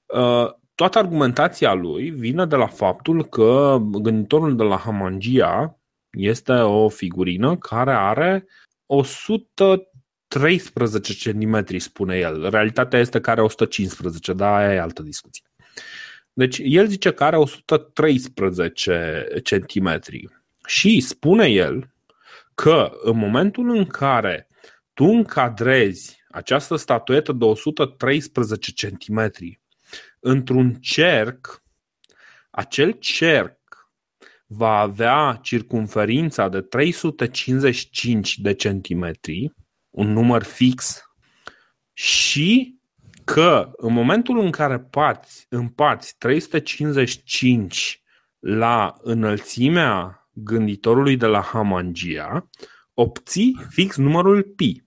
Uh, toată argumentația lui vine de la faptul că gânditorul de la Hamangia este o figurină care are o sută treisprezece centimetri, spune el. Realitatea este că are o sută cincisprezece, dar aia e altă discuție. Deci el zice că are o sută treisprezece centimetri și spune el că în momentul în care tu încadrezi această statuetă de o sută treisprezece centimetri într-un cerc, acel cerc va avea circumferința de trei sute cincizeci și cinci de centimetri, un număr fix, și că în momentul în care pați, împați trei sute cincizeci și cinci la înălțimea gânditorului de la Hamangia, obții fix numărul pi.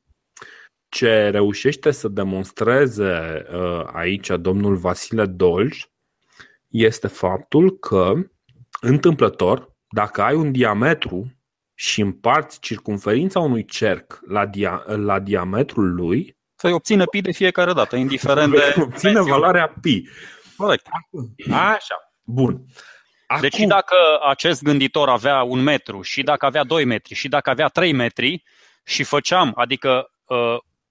Ce reușește să demonstreze aici domnul Vasile Dolj este faptul că, întâmplător, dacă ai un diametru și împarți circumferința unui cerc la, dia- la diametrul lui, să-i obține pi de fiecare dată, indiferent de... obține valoarea pi. Corect. Așa, bun. Acum... Deci și dacă acest gânditor avea un metru, și dacă avea doi metri, și dacă avea trei metri, și făceam, adică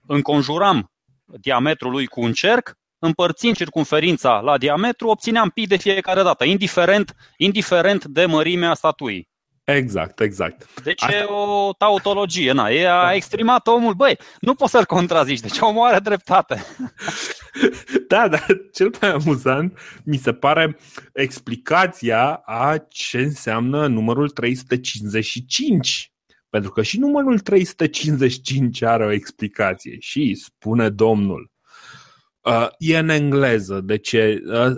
înconjuram diametrul lui cu un cerc, împărțind circumferința la diametru, obțineam pi de fiecare dată, indiferent, indiferent de mărimea statuii. Exact, exact. Deci asta... e o tautologie, na, e a exprimat omul, băi, nu poți să-l contrazici, deci omul are dreptate. Da, dar cel mai amuzant mi se pare explicația a ce înseamnă numărul trei sute cincizeci și cinci. Pentru că și numărul trei sute cincizeci și cinci are o explicație și spune domnul. Uh, e în engleză, deci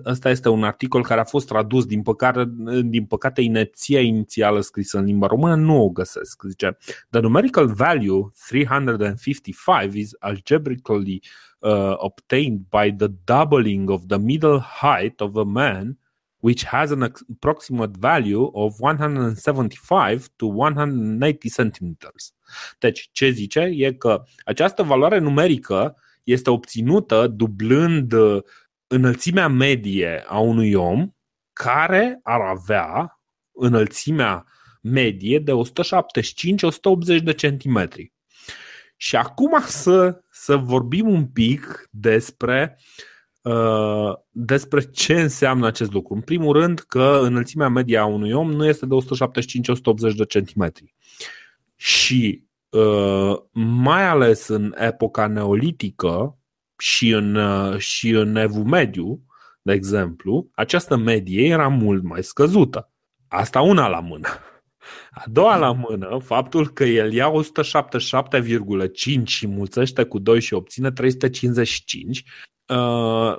ăsta este un articol care a fost tradus, din păcate, din păcate inerția inițială scrisă în limba română nu o găsesc. Zice, the numerical value trei sute cincizeci și cinci is algebraically uh, obtained by the doubling of the middle height of a man which has an approximate value of one hundred seventy-five to one hundred ninety centimeters. Deci ce zice e că această valoare numerică este obținută dublând înălțimea medie a unui om care ar avea înălțimea medie de o sută șaptezeci și cinci - o sută optzeci de centimetri. Și acum să, să vorbim un pic despre, uh, despre ce înseamnă acest lucru. În primul rând că înălțimea medie a unui om nu este de o sută șaptezeci și cinci - o sută optzeci de centimetri. Și Uh, mai ales în epoca neolitică și în, uh, și în Evul Mediu, de exemplu, această medie era mult mai scăzută. Asta una la mână. A doua la mână, faptul că el ia o sută șaptezeci și șapte virgulă cinci și mulțește cu doi și obține trei sute cincizeci și cinci, uh,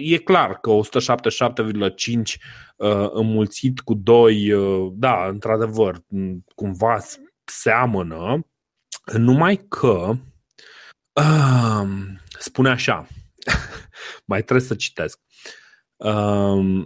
e clar că o sută șaptezeci și șapte virgulă cinci uh, înmulțit cu doi, uh, da, într-adevăr, cumva seamănă. Numai că uh, spune așa, mai trebuie să citesc, uh,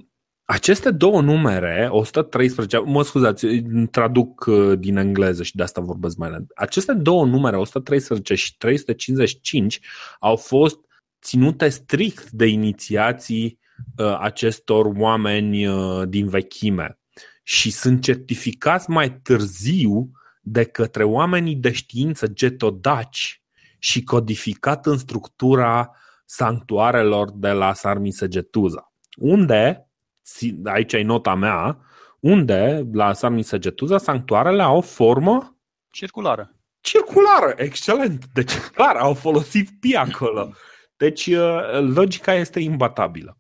aceste două numere, o sută treisprezece, mă scuzați, traduc din engleză și de asta vorbesc mai lent. Aceste două numere, o sută treisprezece și trei sute cincizeci și cinci, au fost ținute strict de inițiații uh, acestor oameni uh, din vechime și sunt certificați mai târziu de către oamenii de știință getodaci și codificat în structura sanctuarelor de la Sarmizegetuza. Unde, aici e nota mea, unde la Sarmizegetuza sanctuarele au formă circulară. Circulară, excelent. Deci clar, au folosit pi acolo. Deci logica este imbatabilă.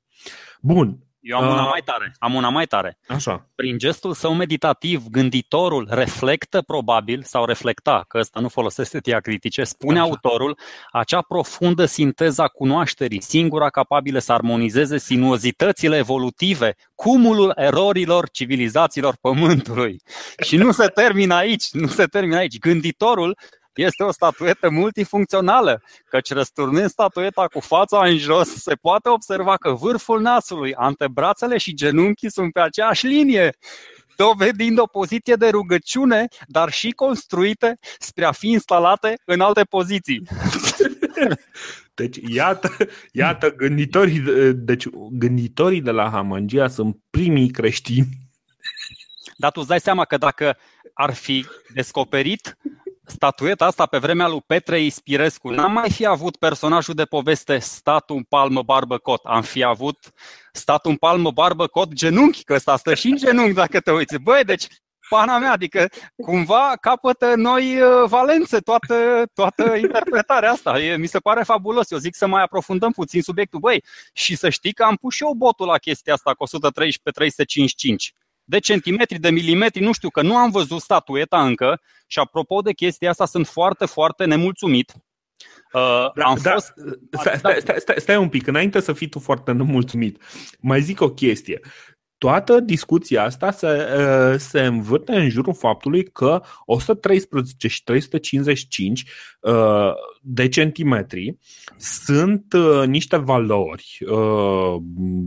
Bun. Eu am una mai tare, am una mai tare. Așa. Prin gestul său meditativ, gânditorul reflectă probabil, sau reflecta, că ăsta nu folosește diacritice, spune Așa. Autorul, acea profundă sinteză a cunoașterii, singura capabilă să armonizeze sinuozitățile evolutive, cumulul erorilor civilizațiilor pământului. Și nu se termină aici, nu se termină aici. Gânditorul este o statuetă multifuncțională, căci răsturnând statueta cu fața în jos, se poate observa că vârful nasului, antebrațele și genunchii sunt pe aceeași linie, dovedind o poziție de rugăciune, dar și construite spre a fi instalate în alte poziții. Deci iată, iată gânditorii, deci, gânditorii de la Hamangia sunt primii creștini. Dar tu îți dai seama că dacă ar fi descoperit statueta asta pe vremea lui Petre Ispirescu, n-am mai fi avut personajul de poveste statul în palmă, barbă, cot. Am fi avut statul în palmă, barbă, cot, genunchi, că ăsta stă și în genunchi dacă te uiți. Băi, deci, pana mea, adică cumva capătă noi valențe toată, toată interpretarea asta. E, mi se pare fabulos. Eu zic să mai aprofundăm puțin subiectul. Băi, și să știi că am pus și eu botul la chestia asta cu o sută treisprezece pe trei sute cincizeci și cinci. De centimetri, de milimetri, nu știu, că nu am văzut statueta încă. Și apropo de chestia asta, sunt foarte, foarte nemulțumit Stai un pic, înainte să fii tu foarte nemulțumit, mai zic o chestie. Toată discuția asta se, se învârte în jurul faptului că o sută treisprezece și trei sute cincizeci și cinci de centimetri sunt niște valori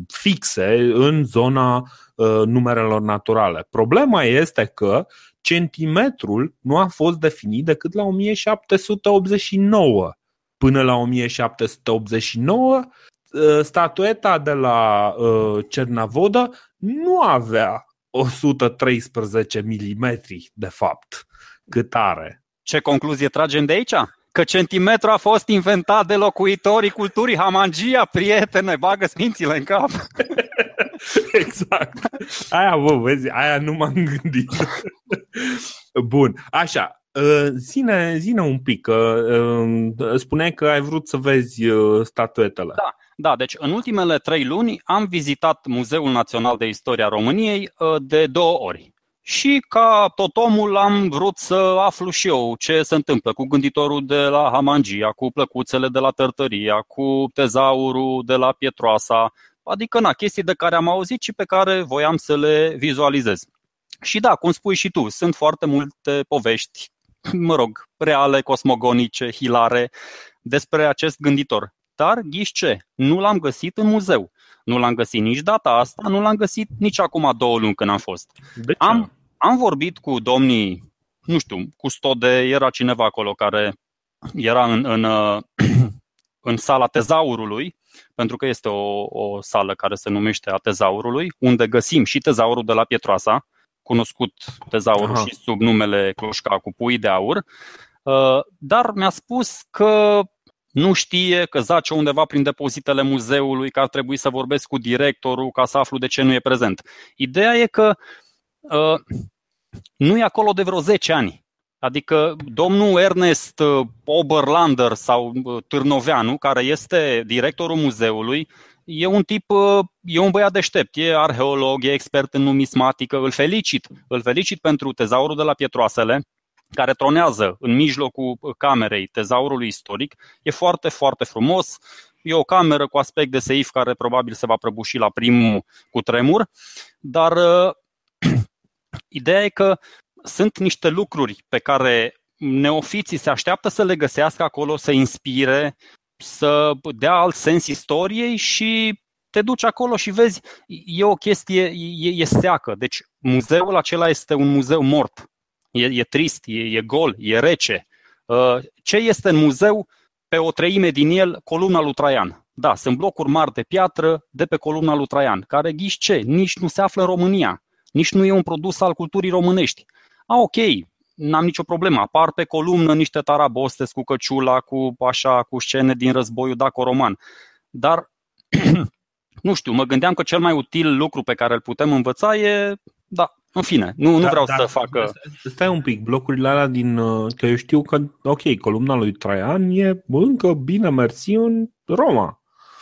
fixe în zona numerelor naturale. Problema este că centimetrul nu a fost definit decât la o mie șapte sute optzeci și nouă. Până la o mie șapte sute optzeci și nouă, statueta de la Cernavodă nu avea o sută treisprezece milimetri de fapt, cât are. Ce concluzie tragem de aici? Că centimetru a fost inventat de locuitorii culturii Hamangia, prietene, bagă sfințile în cap. Exact. Aia, bă, vezi, aia nu m-am gândit. Bun, așa. Zine, zine un pic, spuneai că ai vrut să vezi statuetele. Da, da, deci în ultimele trei luni am vizitat Muzeul Național de Istorie a României de două ori. Și ca tot omul am vrut să aflu și eu ce se întâmplă cu gânditorul de la Hamangia, cu plăcuțele de la Tărtăria, cu tezaurul de la Pietroasa. Adică, na, chestii de care am auzit și pe care voiam să le vizualizez. Și da, cum spui și tu, sunt foarte multe povești, mă rog, reale, cosmogonice, hilare, despre acest gânditor. Dar, ghiși ce, nu l-am găsit în muzeu. Nu l-am găsit nici data asta, nu l-am găsit nici acum două luni când am fost. Am, am vorbit cu domnii, nu știu, custode, era cineva acolo care era în, în, în sala tezaurului, pentru că este o, o sală care se numește a tezaurului, unde găsim și tezaurul de la Pietroasa, cunoscut tezaurul Aha. și sub numele Cloșca cu pui de aur, dar mi-a spus că nu știe, că zace undeva prin depozitele muzeului, că ar trebui să vorbesc cu directorul ca să aflu de ce nu e prezent. Ideea e că nu e acolo de vreo zece ani. Adică domnul Ernest Oberlander sau Târnovianu, care este directorul muzeului, e un tip, e un băiat deștept, e arheolog, e expert în numismatică, îl felicit. Îl felicit pentru tezaurul de la Pietroasele, care tronează în mijlocul camerei tezaurului istoric. E foarte, foarte frumos. E o cameră cu aspect de seif care probabil se va prăbuși la primul cutremur, dar uh, ideea e că sunt niște lucruri pe care neofiții se așteaptă să le găsească acolo, să inspire, să dea alt sens istoriei și te duci acolo și vezi, e o chestie, e, e seacă. Deci muzeul acela este un muzeu mort. E, e trist, e, e gol, e rece. Ce este în muzeu? Pe o treime din el, columna lui Traian. Da, sunt blocuri mari de piatră de pe columna lui Traian, care, ghiși ce, nici nu se află în România. Nici nu e un produs al culturii românești. A, ok, n-am nicio problemă. Apar pe columnă niște tarabostes cu căciula, cu așa, cu scene din războiul daco-roman. Dar, nu știu, mă gândeam că cel mai util lucru pe care îl putem învăța e... Da, în fine, nu, nu da, vreau da, să fac... Stai un pic, blocurile alea din... Că eu știu că, ok, columna lui Traian e încă bine mersi în Roma.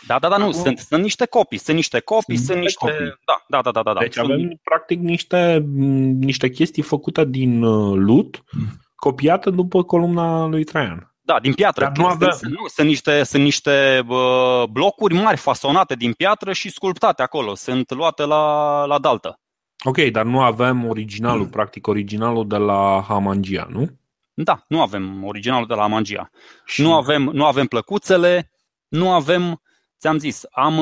Da, da, da, nu, sunt, sunt niște copii, sunt niște copii, sunt, sunt niște... Copii. Da, da, da, da, da. Deci sunt... avem practic niște, niște chestii făcute din lut, copiate după columna lui Traian. Da, din piatră. Nu avem... sunt, nu, sunt niște, sunt niște uh, blocuri mari fasonate din piatră și sculptate acolo, sunt luate la, la daltă. Ok, dar nu avem originalul, mm. practic originalul de la Hamangia, nu? Da, nu avem originalul de la Hamangia. Și... Nu avem, nu avem plăcuțele, nu avem... Ți-am zis, am,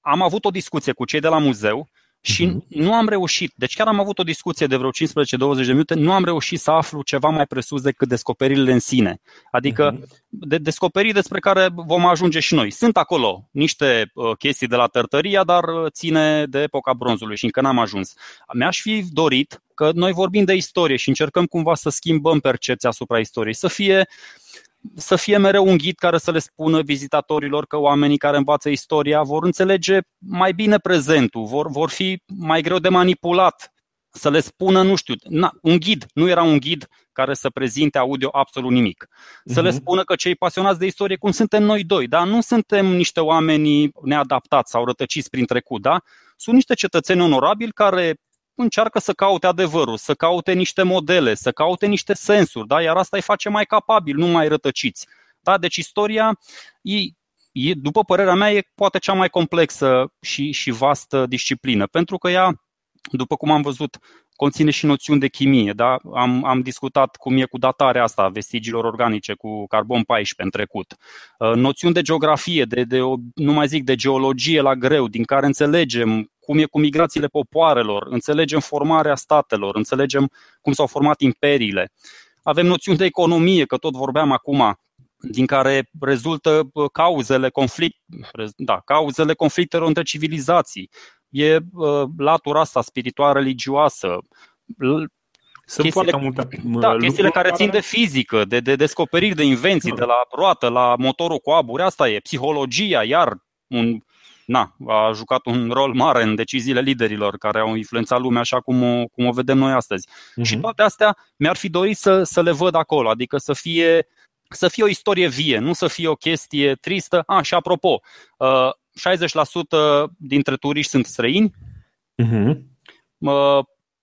am avut o discuție cu cei de la muzeu și mm-hmm. nu am reușit, deci chiar am avut o discuție de vreo cincisprezece douăzeci de minute, nu am reușit să aflu ceva mai presus decât descoperirile în sine. Adică mm-hmm. de, descoperiri despre care vom ajunge și noi. Sunt acolo niște uh, chestii de la Tărtăria, dar uh, ține de epoca bronzului și încă n-am ajuns. Mi-aș fi dorit că noi vorbim de istorie și încercăm cumva să schimbăm percepția asupra istoriei, să fie... Să fie mereu un ghid care să le spună vizitatorilor că oamenii care învață istoria vor înțelege mai bine prezentul, vor, vor fi mai greu de manipulat, să le spună, nu știu, na, un ghid, nu era un ghid care să prezinte audio absolut nimic. Să uh-huh. le spună că cei pasionați de istorie, cum suntem noi doi, da? Nu suntem niște oameni neadaptați sau rătăciți prin trecut, da? Sunt niște cetățeni onorabili care... încearcă să caute adevărul, să caute niște modele, să caute niște sensuri, da? Iar asta îi face mai capabili, nu mai rătăciți. Da? Deci istoria, e, e, după părerea mea, e poate cea mai complexă și, și vastă disciplină, pentru că ea, după cum am văzut, conține și noțiuni de chimie, da? Am, am discutat cum e cu datarea asta a vestigiilor organice cu carbon paisprezece în trecut. Noțiuni de geografie, de, de, nu mai zic de geologie la greu, din care înțelegem cum e cu migrațiile popoarelor, înțelegem formarea statelor, înțelegem cum s-au format imperiile. Avem noțiuni de economie, că tot vorbeam acum, din care rezultă cauzele, conflict, da, cauzele conflictelor între civilizații. E uh, latura asta spiritual-religioasă. Sunt foarte multe da, chestiile care țin de fizică, de, de descoperiri, de invenții, de la roată, la motorul cu aburi. Asta e psihologia, iar un, na, a jucat un rol mare în deciziile liderilor care au influențat lumea așa cum o, cum o vedem noi astăzi. Uh-huh. Și toate astea mi-ar fi dorit să, să le văd acolo, adică să fie, să fie o istorie vie, nu să fie o chestie tristă. Ah, și apropo, uh, șaizeci la sută dintre turiști sunt străini, uh-huh. uh,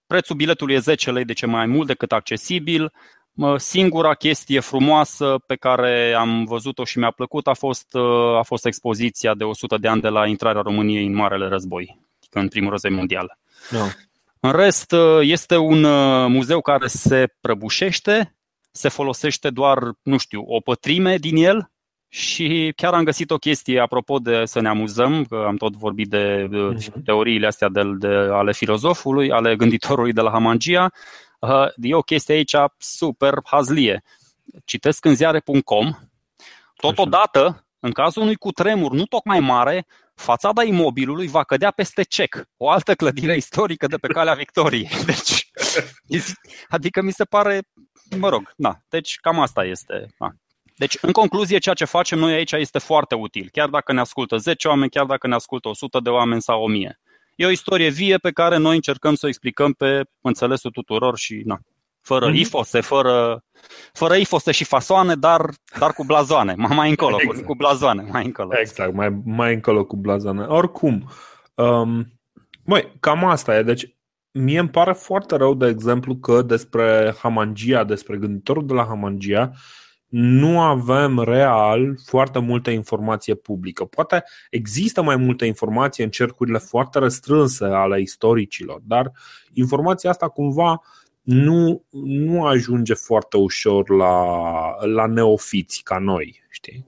prețul biletului e zece lei, deci e mai mult decât accesibil. Uh, singura chestie frumoasă pe care am văzut-o și mi-a plăcut a fost, uh, a fost expoziția de o sută de ani de la intrarea României în Marele Război, în Primul Război Mondial. No. În rest, uh, este un uh, muzeu care se prăbușește, se folosește doar, nu știu, o pătrime din el. Și chiar am găsit o chestie, apropo de să ne amuzăm, că am tot vorbit de teoriile astea de, de, ale filozofului, ale gânditorului de la Hamangia. E o chestie aici super hazlie. Citesc în ziare punct com. Totodată, în cazul unui cutremur nu tocmai mare, fațada imobilului va cădea peste cec, o altă clădire istorică de pe Calea Victoriei. Deci, adică mi se pare, mă rog, na, deci cam asta este... Na. Deci, în concluzie, ceea ce facem noi aici este foarte util, chiar dacă ne ascultă zece oameni, chiar dacă ne ascultă o sută de oameni sau o mie. E o istorie vie pe care noi încercăm să o explicăm pe înțelesul tuturor și, na, fără mm-hmm. ifose, fără, fără ifose și fasoane, dar, dar cu blazoane, mai încolo, exact. cu, cu blazoane, mai încolo. Exact, mai, mai încolo cu blazoane. Oricum, um, băi, cam asta e, deci... Mie îmi pare foarte rău, de exemplu, că despre Hamangia, despre gânditorul de la Hamangia, nu avem real foarte multă informație publică. Poate există mai multă informație în cercurile foarte restrânse ale istoricilor, dar informația asta cumva nu, nu ajunge foarte ușor la, la neofiți ca noi, știi?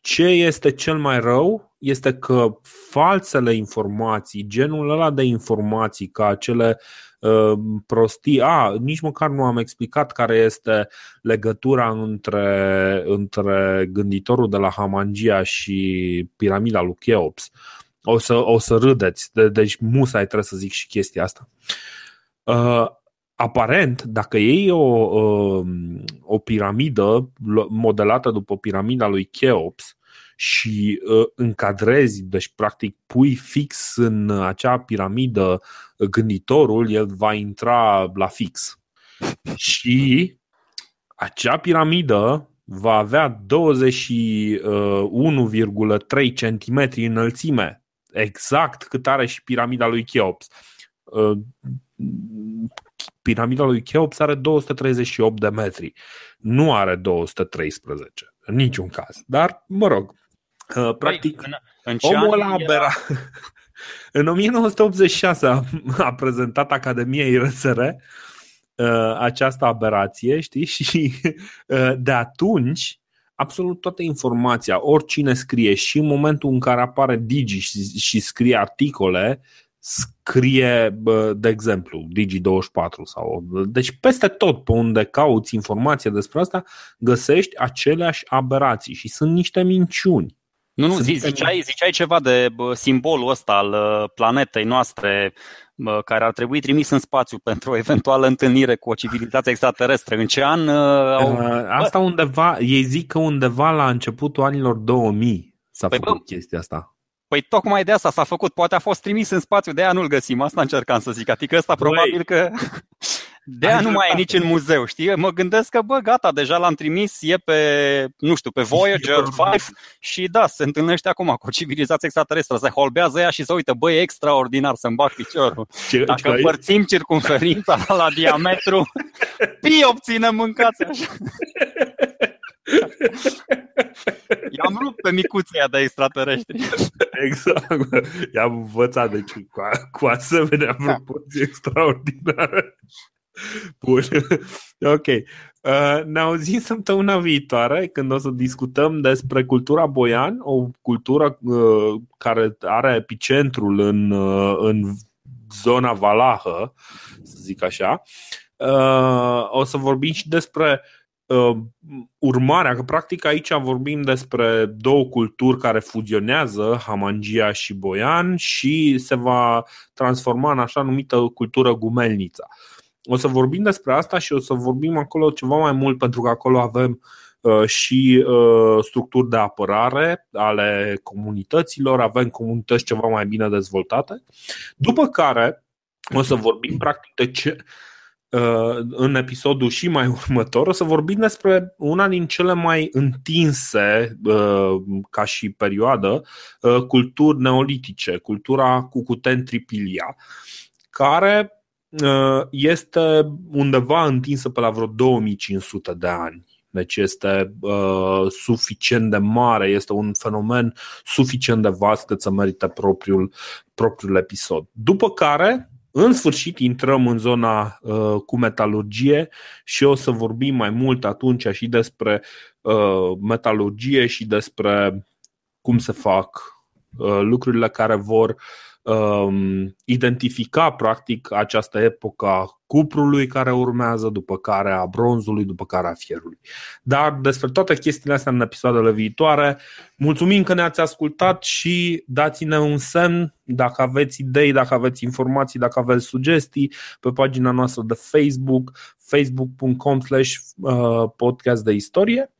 Ce este cel mai rău? Este că falsele informații, genul ăla de informații ca acele uh, prostii, a, nici măcar nu am explicat care este legătura între, între gânditorul de la Hamangia și piramida lui Cheops. O să, o să râdeți, de, deci musai trebuie să zic și chestia asta. Uh, Aparent, dacă iei o, uh, o piramidă modelată după piramida lui Cheops și uh, încadrezi, deci practic pui fix în acea piramidă gânditorul, el va intra la fix. Și acea piramidă va avea douăzeci și unu virgulă trei centimetri înălțime, exact cât are și piramida lui Cheops. Uh, Piramida lui Cheops are două sute treizeci și opt de metri, nu are două sute treisprezece, în niciun caz. Dar, mă rog, practic, păi, în, în omul ăla abera... În o mie nouă sute optzeci și șase a, a prezentat Academiei R S R această aberație, știi? Și de atunci, absolut toată informația, oricine scrie și în momentul în care apare Digi și, și scrie articole, scrie, de exemplu, Digi douăzeci și patru sau, deci peste tot pe unde cauți informația despre asta, găsești aceleași aberații și sunt niște minciuni. Nu, nu, zi, ziceai, ziceai ceva de simbolul ăsta al planetei noastre care ar trebui trimis în spațiu pentru o eventuală întâlnire cu o civilizație extraterestră. În ce an? Au... Asta undeva, ei zic că undeva la începutul anilor două mii s-a păi făcut bă. chestia asta. Păi tocmai de asta s-a făcut, poate a fost trimis în spațiu, de aia nu-l găsim, asta încercam să zic, adică ăsta probabil că de aia nu mai e nici în muzeu, știi? Mă gândesc că, bă, gata, deja l-am trimis, e pe, nu știu, pe Voyager cinci și da, se întâlnește acum cu o civilizație extraterestră, se holbează ea și se uită, bă, e extraordinar să-mi bag piciorul. Dacă împărțim circumferința la diametru, pi obținem mâncați așa. I-am rupt pe micuții de extraterestri. Exact. I-am învățat, deci cu, cu asemenea proporții extraordinare. Bun. Ok. Ne auzim săptămâna viitoare când o să discutăm despre cultura boian, o cultură care are epicentrul în, în zona valahă, să zic așa. O să vorbim și despre urmarea, că practic aici vorbim despre două culturi care fuzionează, Hamangia și Boian, și se va transforma în așa numită cultură Gumelnița. O să vorbim despre asta și o să vorbim acolo ceva mai mult, pentru că acolo avem și structuri de apărare ale comunităților, avem comunități ceva mai bine dezvoltate. După care o să vorbim practic de ce... în episodul și mai următor o să vorbim despre una din cele mai întinse ca și perioadă culturi neolitice, cultura Cucuteni-Tripilia, care este undeva întinsă pe la vreo două mii cinci sute de ani. Deci este suficient de mare, este un fenomen suficient de vast cât să merită propriul, propriul episod. După care în sfârșit intrăm în zona uh, cu metalurgie și o să vorbim mai mult atunci și despre uh, metalurgie și despre cum se fac uh, lucrurile care vor uh, identifica practic această epocă a cuprului care urmează, după care a bronzului, după care a fierului. Dar despre toate chestiile astea în episoadele viitoare. Mulțumim că ne-ați ascultat și dați-ne un semn dacă aveți idei, dacă aveți informații, dacă aveți sugestii pe pagina noastră de Facebook, facebook punct com slash podcast de istorie,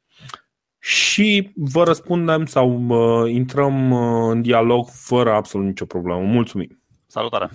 și vă răspundem sau intrăm în dialog fără absolut nicio problemă. Mulțumim! Salutare!